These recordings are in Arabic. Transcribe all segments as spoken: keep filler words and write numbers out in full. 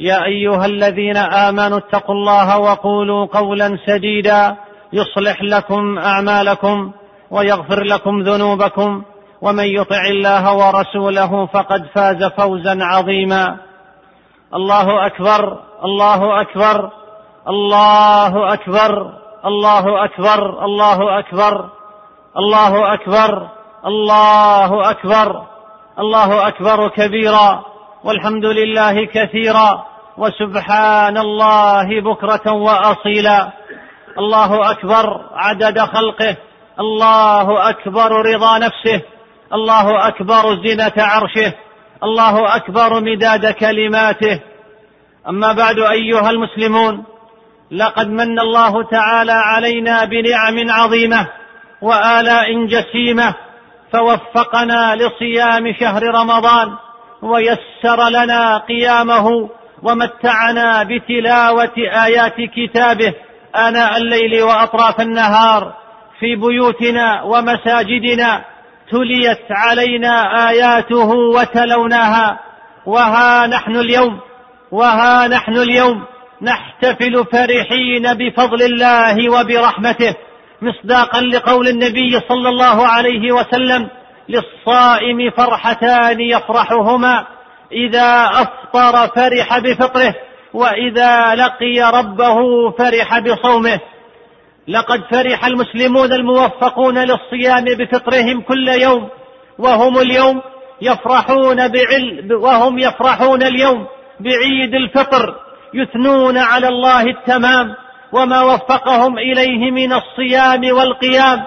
يا أيها الذين آمنوا اتقوا الله وقولوا قولا سديدا يصلح لكم أعمالكم ويغفر لكم ذنوبكم، ومن يطع الله ورسوله فقد فاز فوزا عظيما. الله أكبر الله أكبر الله أكبر الله أكبر الله أكبر الله أكبر الله أكبر الله أكبر كبيرا، والحمد لله كثيرا، وسبحان الله بكرة وأصيلا. الله أكبر عدد خلقه، الله أكبر رضا نفسه، الله أكبر زينة عرشه، الله أكبر مداد كلماته. أما بعد أيها المسلمون، لقد من الله تعالى علينا بنعم عظيمة وآلاء جسيمة، فوفقنا لصيام شهر رمضان ويسر لنا قيامه ومتعنا بتلاوة آيات كتابه آناء الليل وأطراف النهار في بيوتنا ومساجدنا، تليت علينا آياته وتلوناها. وها نحن اليوم وها نحن اليوم نحتفل فرحين بفضل الله وبرحمته، مصداقا لقول النبي صلى الله عليه وسلم: للصائم فرحتان يفرحهما، إذا أفطر فرح بفطره، وإذا لقي ربه فرح بصومه. لقد فرح المسلمون الموفقون للصيام بفطرهم كل يوم، وهم اليوم يفرحون بعل وهم يفرحون اليوم بعيد الفطر، يثنون على الله التمام وما وفقهم إليه من الصيام والقيام،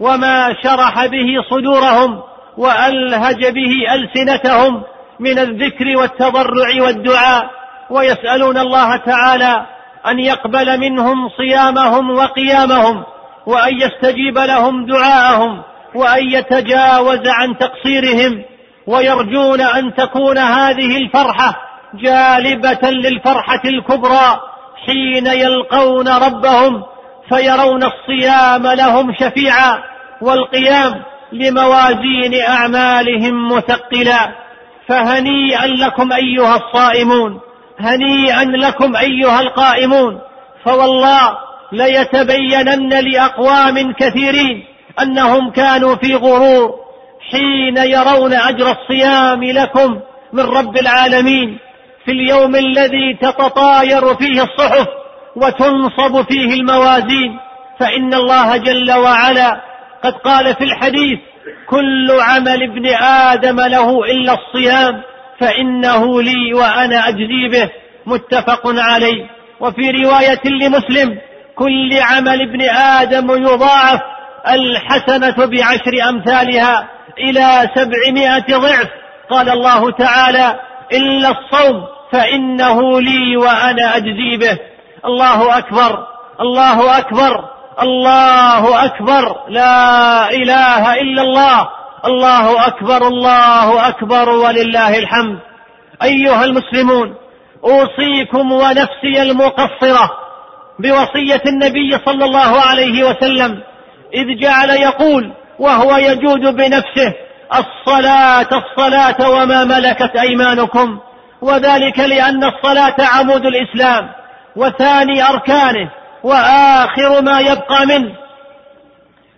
وما شرح به صدورهم وألهج به ألسنتهم من الذكر والتضرع والدعاء، ويسألون الله تعالى أن يقبل منهم صيامهم وقيامهم، وأن يستجيب لهم دعاءهم، وأن يتجاوز عن تقصيرهم، ويرجون أن تكون هذه الفرحة جالبة للفرحة الكبرى حين يلقون ربهم، فيرون الصيام لهم شفيعا والقيام لموازين أعمالهم مثقلا. فهنيئا لكم أيها الصائمون، هنيئا لكم أيها القائمون، فوالله ليتبينن لأقوام كثيرين أنهم كانوا في غرور حين يرون أجر الصيام لكم من رب العالمين في اليوم الذي تتطاير فيه الصحف وتنصب فيه الموازين. فإن الله جل وعلا قد قال في الحديث: كل عمل ابن آدم له إلا الصيام فإنه لي وأنا أجزي به، متفق عليه. وفي رواية لمسلم: كل عمل ابن آدم يضاعف الحسنة بعشر أمثالها إلى سبعمائة ضعف. قال الله تعالى: إلا الصوم فإنه لي وأنا أجزي به. الله أكبر الله أكبر الله أكبر لا إله إلا الله الله أكبر الله أكبر ولله الحمد. أيها المسلمون، أوصيكم ونفسي المقصرة بوصية النبي صلى الله عليه وسلم، إذ جعل يقول وهو يجود بنفسه: الصلاة الصلاة وما ملكت أيمانكم. وذلك لأن الصلاة عمود الإسلام وثاني أركانه وآخر ما يبقى منه.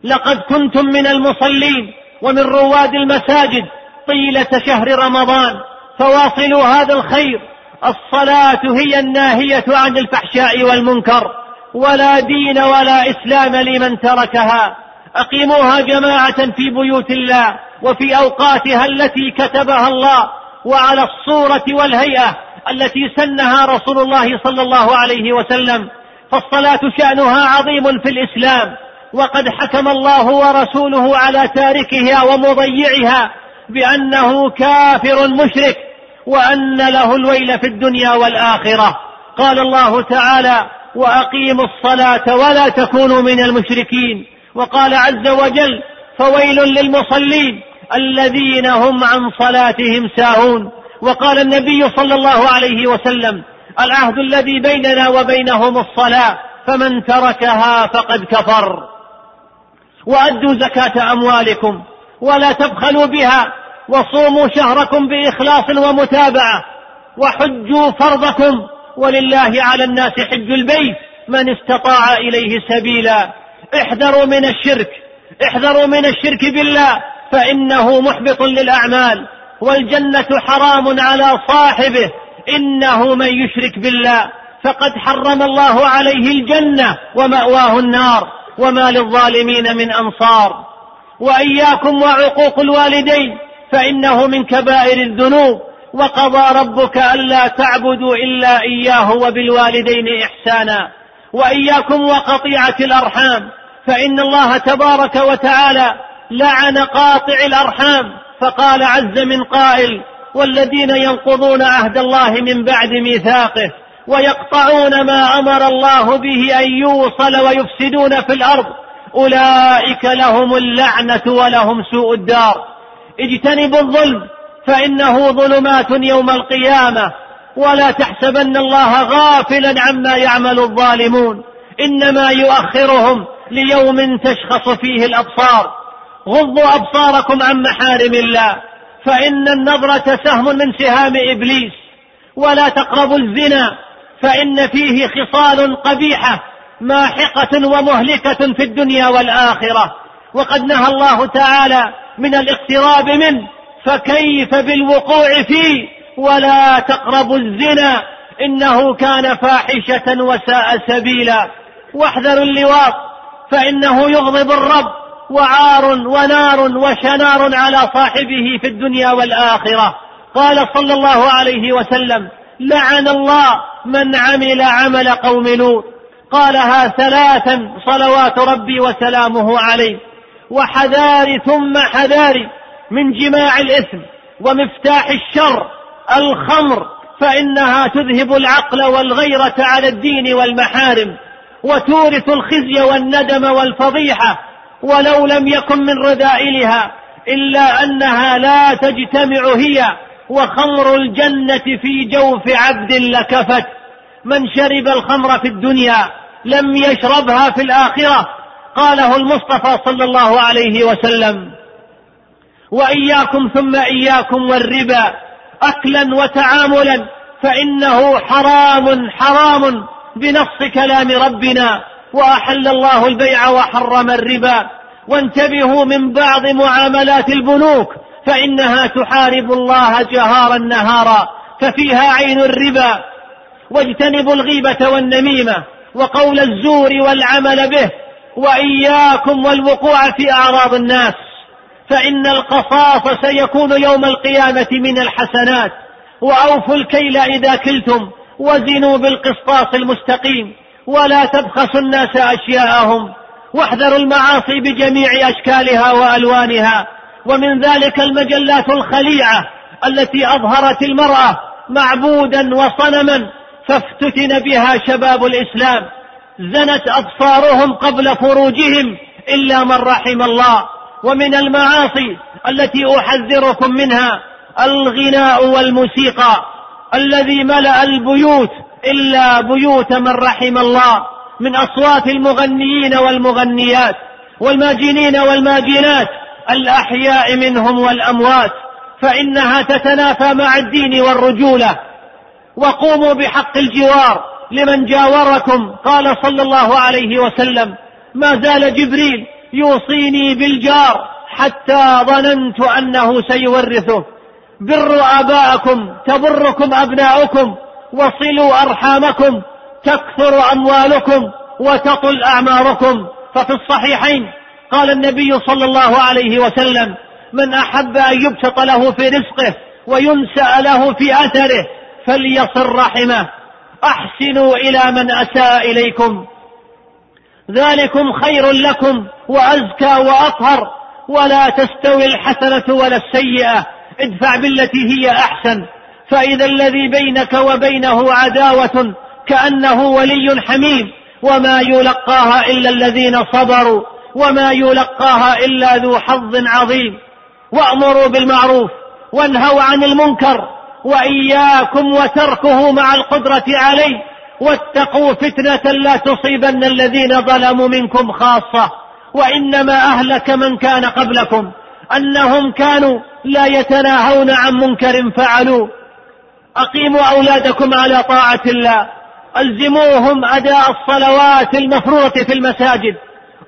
لقد كنتم من المصلين ومن رواد المساجد طيلة شهر رمضان، فواصلوا هذا الخير. الصلاة هي الناهية عن الفحشاء والمنكر، ولا دين ولا إسلام لمن تركها. أقيموها جماعة في بيوت الله وفي أوقاتها التي كتبها الله، وعلى الصورة والهيئة التي سنها رسول الله صلى الله عليه وسلم. فالصلاة شأنها عظيم في الإسلام، وقد حكم الله ورسوله على تاركها ومضيعها بأنه كافر مشرك، وأن له الويل في الدنيا والآخرة. قال الله تعالى: وأقيموا الصلاة ولا تكونوا من المشركين. وقال عز وجل: فويل للمصلين الذين هم عن صلاتهم ساهون. وقال النبي صلى الله عليه وسلم: العهد الذي بيننا وبينهم الصلاة، فمن تركها فقد كفر. وأدوا زكاة أموالكم ولا تبخلوا بها، وصوموا شهركم بإخلاص ومتابعة، وحجوا فرضكم، ولله على الناس حج البيت من استطاع إليه سبيلا. احذروا من الشرك احذروا من الشرك بالله، فإنه محبط للأعمال، والجنة حرام على صاحبه، إنه من يشرك بالله فقد حرم الله عليه الجنة ومأواه النار، وما للظالمين من أنصار. وإياكم وعقوق الوالدين، فإنه من كبائر الذنوب. وقضى ربك ألا تعبدوا إلا إياه وبالوالدين إحسانا. وإياكم وقطيعة الأرحام، فإن الله تبارك وتعالى لعن قاطع الأرحام، فقال عز من قائل: والذين ينقضون عهد الله من بعد ميثاقه ويقطعون ما أمر الله به أن يوصل ويفسدون في الأرض، أولئك لهم اللعنة ولهم سوء الدار. اجتنبوا الظلم، فإنه ظلمات يوم القيامة، ولا تحسبن الله غافلا عما يعمل الظالمون، إنما يؤخرهم ليوم تشخص فيه الأبصار. غضوا أبصاركم عن محارم الله، فإن النظرة سهم من سهام إبليس. ولا تقربوا الزنا، فإن فيه خصال قبيحة ماحقة ومهلكة في الدنيا والآخرة، وقد نهى الله تعالى من الاقتراب منه، فكيف بالوقوع فيه؟ ولا تقربوا الزنا إنه كان فاحشة وساء سبيلا. واحذروا اللواط، فإنه يغضب الرب، وعار ونار وشنار على صاحبه في الدنيا والآخرة. قال صلى الله عليه وسلم: لعن الله من عمل عمل قوم نور. قالها ثلاثا صلوات ربي وسلامه عليه. وحذاري ثم حذاري من جماع الإثم، ومفتاح الشر الخمر، فإنها تذهب العقل والغيرة على الدين والمحارم، وتورث الخزي والندم والفضيحة، ولو لم يكن من رذائلها إلا أنها لا تجتمع هي وخمر الجنة في جوف عبد لكفت. من شرب الخمر في الدنيا لم يشربها في الآخرة، قاله المصطفى صلى الله عليه وسلم. وإياكم ثم إياكم والربا أكلا وتعاملا، فإنه حرام حرام بنص كلام ربنا: وأحل الله البيع وحرم الربا. وانتبهوا من بعض معاملات البنوك، فإنها تحارب الله جهارا نهارا، ففيها عين الربا. واجتنبوا الغيبة والنميمة وقول الزور والعمل به. وإياكم والوقوع في أعراض الناس، فإن القصاص سيكون يوم القيامة من الحسنات. وأوفوا الكيل إذا كلتم، وزنوا بالقسطاس المستقيم، ولا تبخسوا الناس أشياءهم. واحذروا المعاصي بجميع أشكالها وألوانها. ومن ذلك المجلات الخليعة التي أظهرت المرأة معبودا وصنما، فافتتن بها شباب الإسلام، زنت أبصارهم قبل فروجهم إلا من رحم الله. ومن المعاصي التي أحذركم منها الغناء والموسيقى، الذي ملأ البيوت إلا بيوت من رحم الله من أصوات المغنيين والمغنيات، والماجنين والماجنات، الأحياء منهم والأموات، فإنها تتنافى مع الدين والرجولة. وقوموا بحق الجوار لمن جاوركم. قال صلى الله عليه وسلم: ما زال جبريل يوصيني بالجار حتى ظننت أنه سيورثه. بروا آباءكم تبركم أبناؤكم، وصلوا أرحامكم تكثر أموالكم وتطل أعماركم. ففي الصحيحين قال النبي صلى الله عليه وسلم: من أحب أن يبسط له في رزقه وينسأ له في أثره فليصل رحمه. أحسنوا إلى من أساء إليكم، ذلكم خير لكم وأزكى وأطهر، ولا تستوي الحسنة ولا السيئة، ادفع بالتي هي أحسن فإذا الذي بينك وبينه عداوة كأنه ولي حميم، وما يلقاها إلا الذين صبروا وما يلقاها إلا ذو حظ عظيم. وأمروا بالمعروف وانهوا عن المنكر، وإياكم وتركه مع القدرة عليه، واتقوا فتنة لا تصيبن الذين ظلموا منكم خاصة، وإنما أهلك من كان قبلكم أنهم كانوا لا يتناهون عن منكر فعلوا. أقيموا أولادكم على طاعة الله، ألزموهم أداء الصلوات المفروضة في المساجد،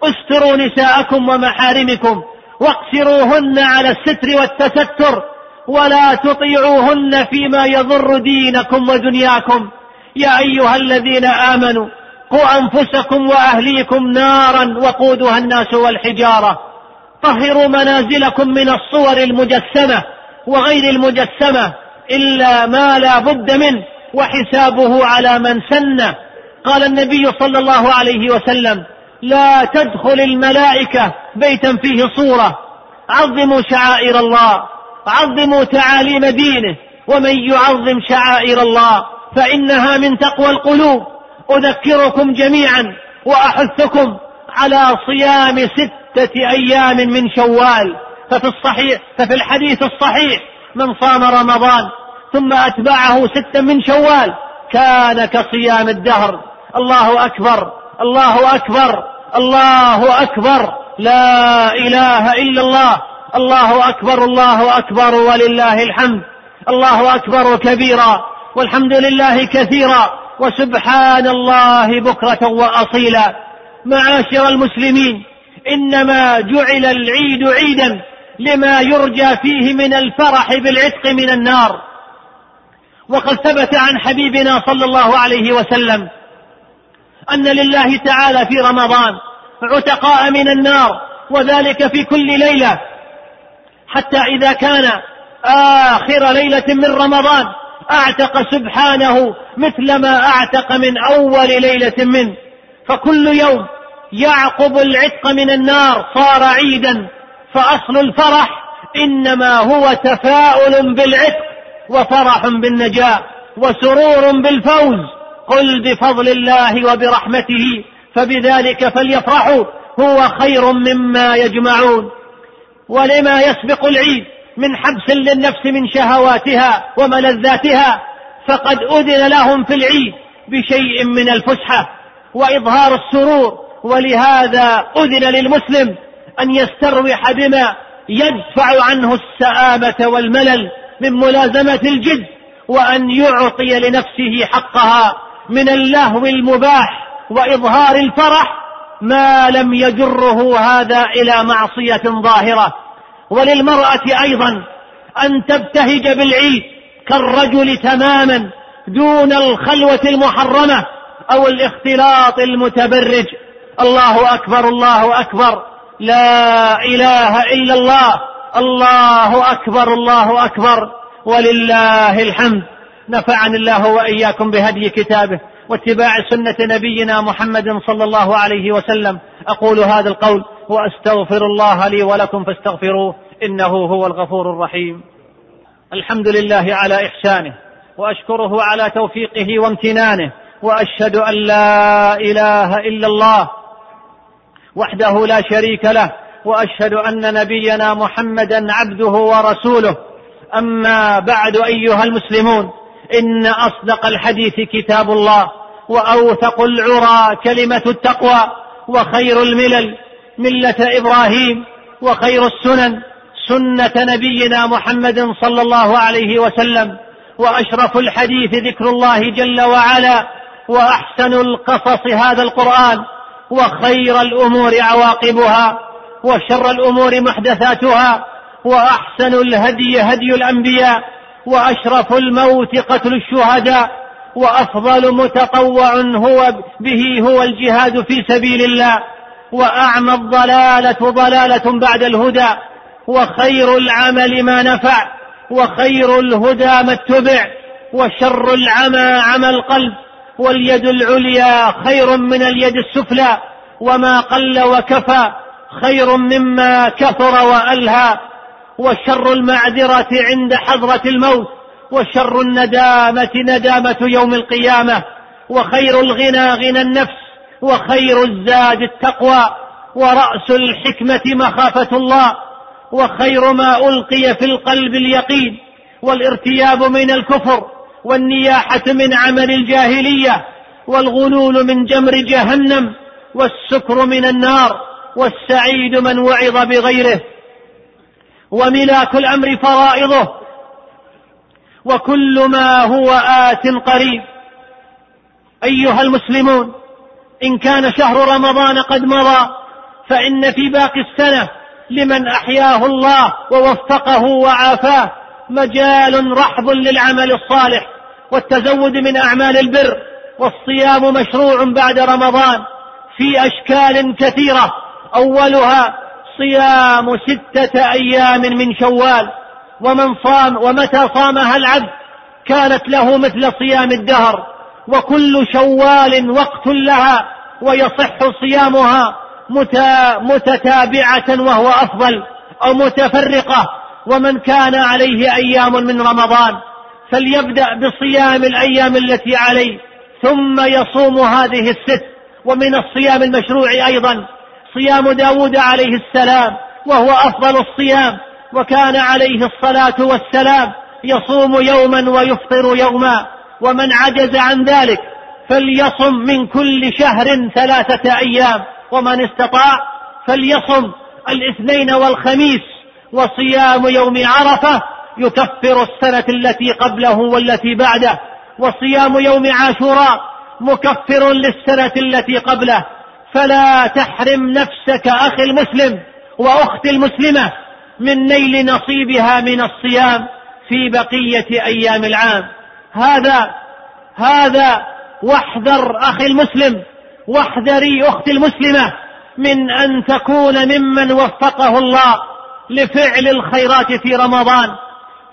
استروا نساءكم ومحارمكم واقسروهن على الستر والتستر، ولا تطيعوهن فيما يضر دينكم ودنياكم. يا أيها الذين آمنوا قوا أنفسكم وأهليكم نارا وقودها الناس والحجارة. طهروا منازلكم من الصور المجسمة وغير المجسمة إلا ما لا بد منه، وحسابه على من سن. قال النبي صلى الله عليه وسلم: لا تدخل الملائكة بيتا فيه صورة. عظموا شعائر الله، عظموا تعاليم دينه، ومن يعظم شعائر الله فإنها من تقوى القلوب. أذكركم جميعا وأحثكم على صيام ستة أيام من شوال. ففي الصحيح ففي الحديث الصحيح: من صام رمضان ثم أتبعه ستا من شوال كان كصيام الدهر. الله أكبر، الله أكبر، الله أكبر، لا إله إلا الله، الله أكبر، الله أكبر ولله الحمد، الله أكبر كبيرا والحمد لله كثيرا وسبحان الله بكرة وأصيلا. معاشر المسلمين، إنما جعل العيد عيدا لما يرجى فيه من الفرح بالعتق من النار. وقد ثبت عن حبيبنا صلى الله عليه وسلم أن لله تعالى في رمضان عتقاء من النار، وذلك في كل ليلة، حتى إذا كان آخر ليلة من رمضان أعتق سبحانه مثل ما أعتق من أول ليلة منه. فكل يوم يعقب العتق من النار صار عيدا. فأصل الفرح إنما هو تفاؤل بالعتق، وفرح بالنجاة، وسرور بالفوز. قل بفضل الله وبرحمته فبذلك فليفرحوا هو خير مما يجمعون. ولما يسبق العيد من حبس للنفس من شهواتها وملذاتها، فقد أذن لهم في العيد بشيء من الفسحة وإظهار السرور. ولهذا أذن للمسلم أن يستروح بما يدفع عنه السآمة والملل من ملازمة الجد، وأن يعطي لنفسه حقها من اللهو المباح وإظهار الفرح، ما لم يجره هذا إلى معصية ظاهرة. وللمرأة أيضا أن تبتهج بالعيد كالرجل تماما، دون الخلوة المحرمة أو الاختلاط المتبرج. الله أكبر، الله أكبر، لا إله إلا الله، الله أكبر، الله أكبر ولله الحمد. نفعني الله وإياكم بهدي كتابه واتباع سنة نبينا محمد صلى الله عليه وسلم. أقول هذا القول وأستغفر الله لي ولكم فاستغفروه إنه هو الغفور الرحيم. الحمد لله على إحسانه، وأشكره على توفيقه وامتنانه، وأشهد أن لا إله إلا الله وحده لا شريك له، وأشهد أن نبينا محمدا عبده ورسوله. أما بعد، أيها المسلمون، إن أصدق الحديث كتاب الله، وأوثق العرى كلمة التقوى، وخير الملل ملة إبراهيم، وخير السنن سنة نبينا محمد صلى الله عليه وسلم، وأشرف الحديث ذكر الله جل وعلا، وأحسن القصص هذا القرآن، وخير الأمور عواقبها، وشر الأمور محدثاتها، وأحسن الهدي هدي الأنبياء، وأشرف الموت قتل الشهداء، وأفضل متطوع هو به هو الجهاد في سبيل الله. وأعمى الضلالة ضلالة بعد الهدى، وخير العمل ما نفع، وخير الهدى ما اتبع، وشر العمى عمى القلب، واليد العليا خير من اليد السفلى، وما قل وكفى خير مما كثر وألهى، وشر المعذرة عند حضرة الموت، وشر الندامة ندامة يوم القيامة، وخير الغنى غنى النفس، وخير الزاد التقوى، ورأس الحكمة مخافة الله، وخير ما ألقي في القلب اليقين، والارتياب من الكفر، والنياحة من عمل الجاهلية، والغلول من جمر جهنم، والسكر من النار، والسعيد من وعظ بغيره. وملاك الأمر فرائضه، وكل ما هو آت قريب. أيها المسلمون، إن كان شهر رمضان قد مضى، فإن في باقي السنة لمن أحياه الله ووفقه وعافاه مجال رحب للعمل الصالح والتزود من أعمال البر، والصيام مشروع بعد رمضان في أشكال كثيرة. أولها صيام ستة أيام من شوال، ومن صام ومتى صامها العبد كانت له مثل صيام الدهر، وكل شوال وقت لها ويصح صيامها متتابعة وهو أفضل، أو متفرقة. ومن كان عليه أيام من رمضان فليبدأ بصيام الأيام التي عليه ثم يصوم هذه الست. ومن الصيام المشروع أيضا صيام داود عليه السلام، وهو أفضل الصيام، وكان عليه الصلاة والسلام يصوم يوما ويفطر يوما. ومن عجز عن ذلك فليصم من كل شهر ثلاثة أيام، ومن استطاع فليصم الاثنين والخميس. وصيام يوم عرفة يكفر السنة التي قبله والتي بعده، وصيام يوم عاشوراء مكفر للسنة التي قبله. فلا تحرم نفسك أخي المسلم وأختي المسلمة من نيل نصيبها من الصيام في بقية أيام العام. هذا هذا واحذر أخي المسلم، واحذري أختي المسلمة من أن تكون ممن وفقه الله لفعل الخيرات في رمضان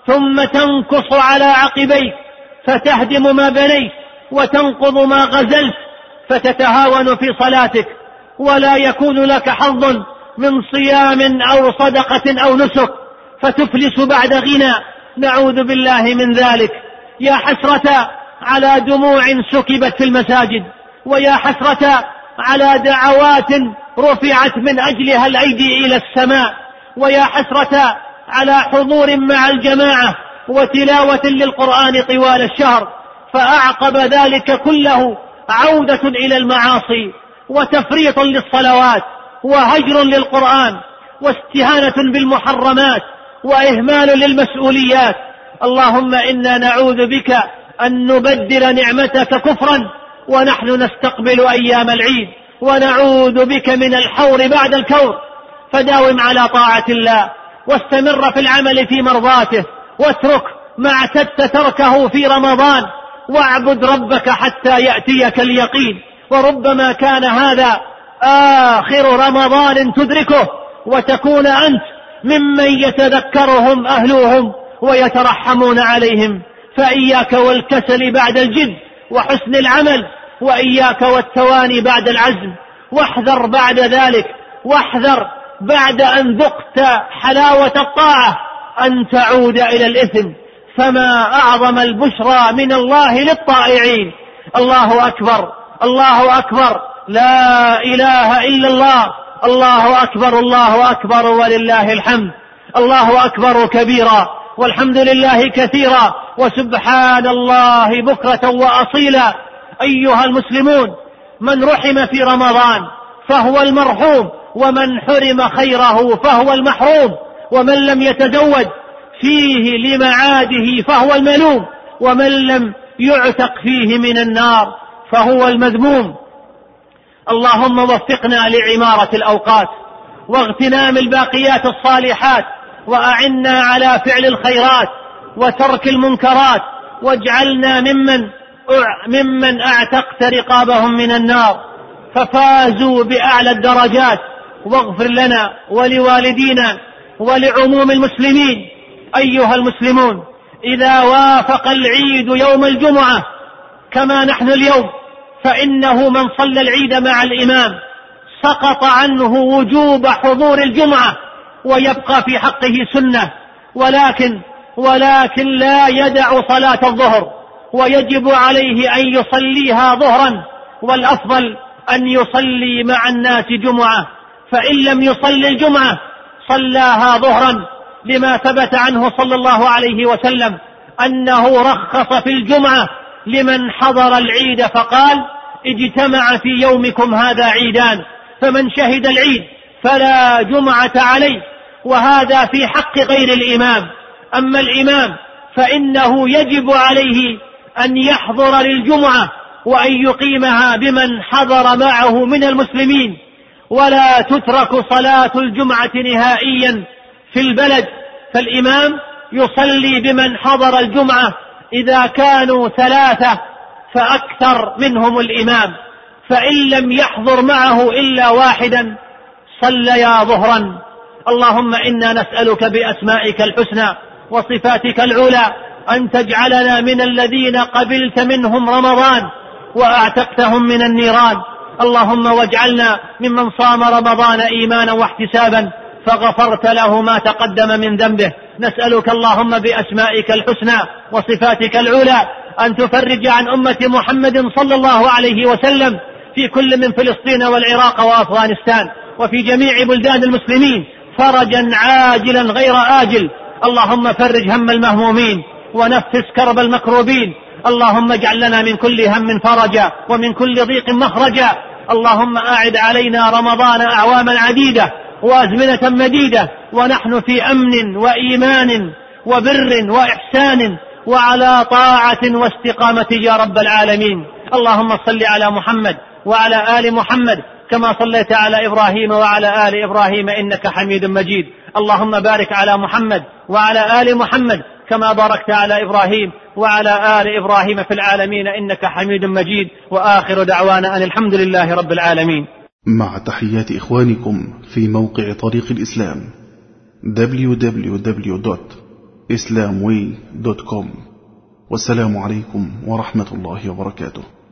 ثم تنكص على عقبيك، فتهدم ما بنيت وتنقض ما غزلت، فتتهاون في صلاتك، ولا يكون لك حظ من صيام أو صدقة أو نسك، فتفلس بعد غنى، نعوذ بالله من ذلك. يا حسرة على دموع سكبت في المساجد، ويا حسرة على دعوات رفعت من أجلها الأيدي إلى السماء، ويا حسرة على حضور مع الجماعة وتلاوة للقرآن طوال الشهر. فأعقب ذلك كله عودة إلى المعاصي، وتفريط للصلوات، وهجر للقرآن، واستهانة بالمحرمات، وإهمال للمسؤوليات. اللهم إنا نعوذ بك أن نبدل نعمتك كفرا ونحن نستقبل أيام العيد، ونعوذ بك من الحور بعد الكور. فداوم على طاعة الله، واستمر في العمل في مرضاته، واترك ما اعتدت تركه في رمضان، واعبد ربك حتى يأتيك اليقين. وربما كان هذا آخر رمضان تدركه، وتكون أنت ممن يتذكرهم أهلهم ويترحمون عليهم. فإياك والكسل بعد الجد وحسن العمل، وإياك والتواني بعد العزم. واحذر بعد ذلك، واحذر بعد أن ذقت حلاوة الطاعة أن تعود إلى الإثم. فما أعظم البشرى من الله للطائعين. الله أكبر، الله أكبر، لا إله إلا الله، الله أكبر، الله أكبر ولله الحمد، الله أكبر كبيرا، والحمد لله كثيرا، وسبحان الله بكرة وأصيلا. أيها المسلمون، من رحم في رمضان فهو المرحوم، ومن حرم خيره فهو المحروم، ومن لم يتزود فيه لمعاده فهو الملوم، ومن لم يعتق فيه من النار فهو المذموم. اللهم وفقنا لعمارة الأوقات واغتنام الباقيات الصالحات، وأعنا على فعل الخيرات وترك المنكرات، واجعلنا ممن ممن أعتقت رقابهم من النار ففازوا بأعلى الدرجات. واغفر لنا ولوالدينا ولعموم المسلمين. أيها المسلمون، إذا وافق العيد يوم الجمعة كما نحن اليوم، فإنه من صلى العيد مع الإمام سقط عنه وجوب حضور الجمعة ويبقى في حقه سنة، ولكن ولكن لا يدع صلاة الظهر، ويجب عليه أن يصليها ظهرا، والأفضل أن يصلي مع الناس جمعة. فإن لم يصلي الجمعة صلاها ظهرا، لما ثبت عنه صلى الله عليه وسلم أنه رخص في الجمعة لمن حضر العيد فقال: اجتمع في يومكم هذا عيدان، فمن شهد العيد فلا جمعة عليه. وهذا في حق غير الإمام. أما الإمام فإنه يجب عليه أن يحضر للجمعة وأن يقيمها بمن حضر معه من المسلمين، ولا تترك صلاة الجمعة نهائيا في البلد. فالإمام يصلي بمن حضر الجمعة إذا كانوا ثلاثة فأكثر منهم الإمام، فإن لم يحضر معه إلا واحدا صليا ظهرا. اللهم إنا نسألك بأسمائك الحسنى وصفاتك العلى أن تجعلنا من الذين قبلت منهم رمضان وأعتقتهم من النيران. اللهم واجعلنا ممن صام رمضان إيمانا واحتسابا فغفرت له ما تقدم من ذنبه. نسألك اللهم بأسمائك الحسنى وصفاتك العلى أن تفرج عن أمة محمد صلى الله عليه وسلم في كل من فلسطين والعراق وأفغانستان وفي جميع بلدان المسلمين فرجا عاجلا غير آجل. اللهم فرج هم المهمومين ونفس كرب المكروبين. اللهم اجعل لنا من كل هم فرجا ومن كل ضيق مخرجا. اللهم أعد علينا رمضان أعواما عديدة وأزمنة مديدة ونحن في أمن وإيمان وبر وإحسان وعلى طاعة واستقامة يا رب العالمين. اللهم صل على محمد وعلى آل محمد كما صليت على إبراهيم وعلى آل إبراهيم إنك حميد مجيد. اللهم بارك على محمد وعلى آل محمد كما باركت على إبراهيم وعلى آل إبراهيم في العالمين إنك حميد مجيد. وآخر دعوانا أن الحمد لله رب العالمين. مع تحيات إخوانكم في موقع طريق الإسلام دبليو دبليو دبليو دوت islamway دوت كوم. والسلام عليكم ورحمة الله وبركاته.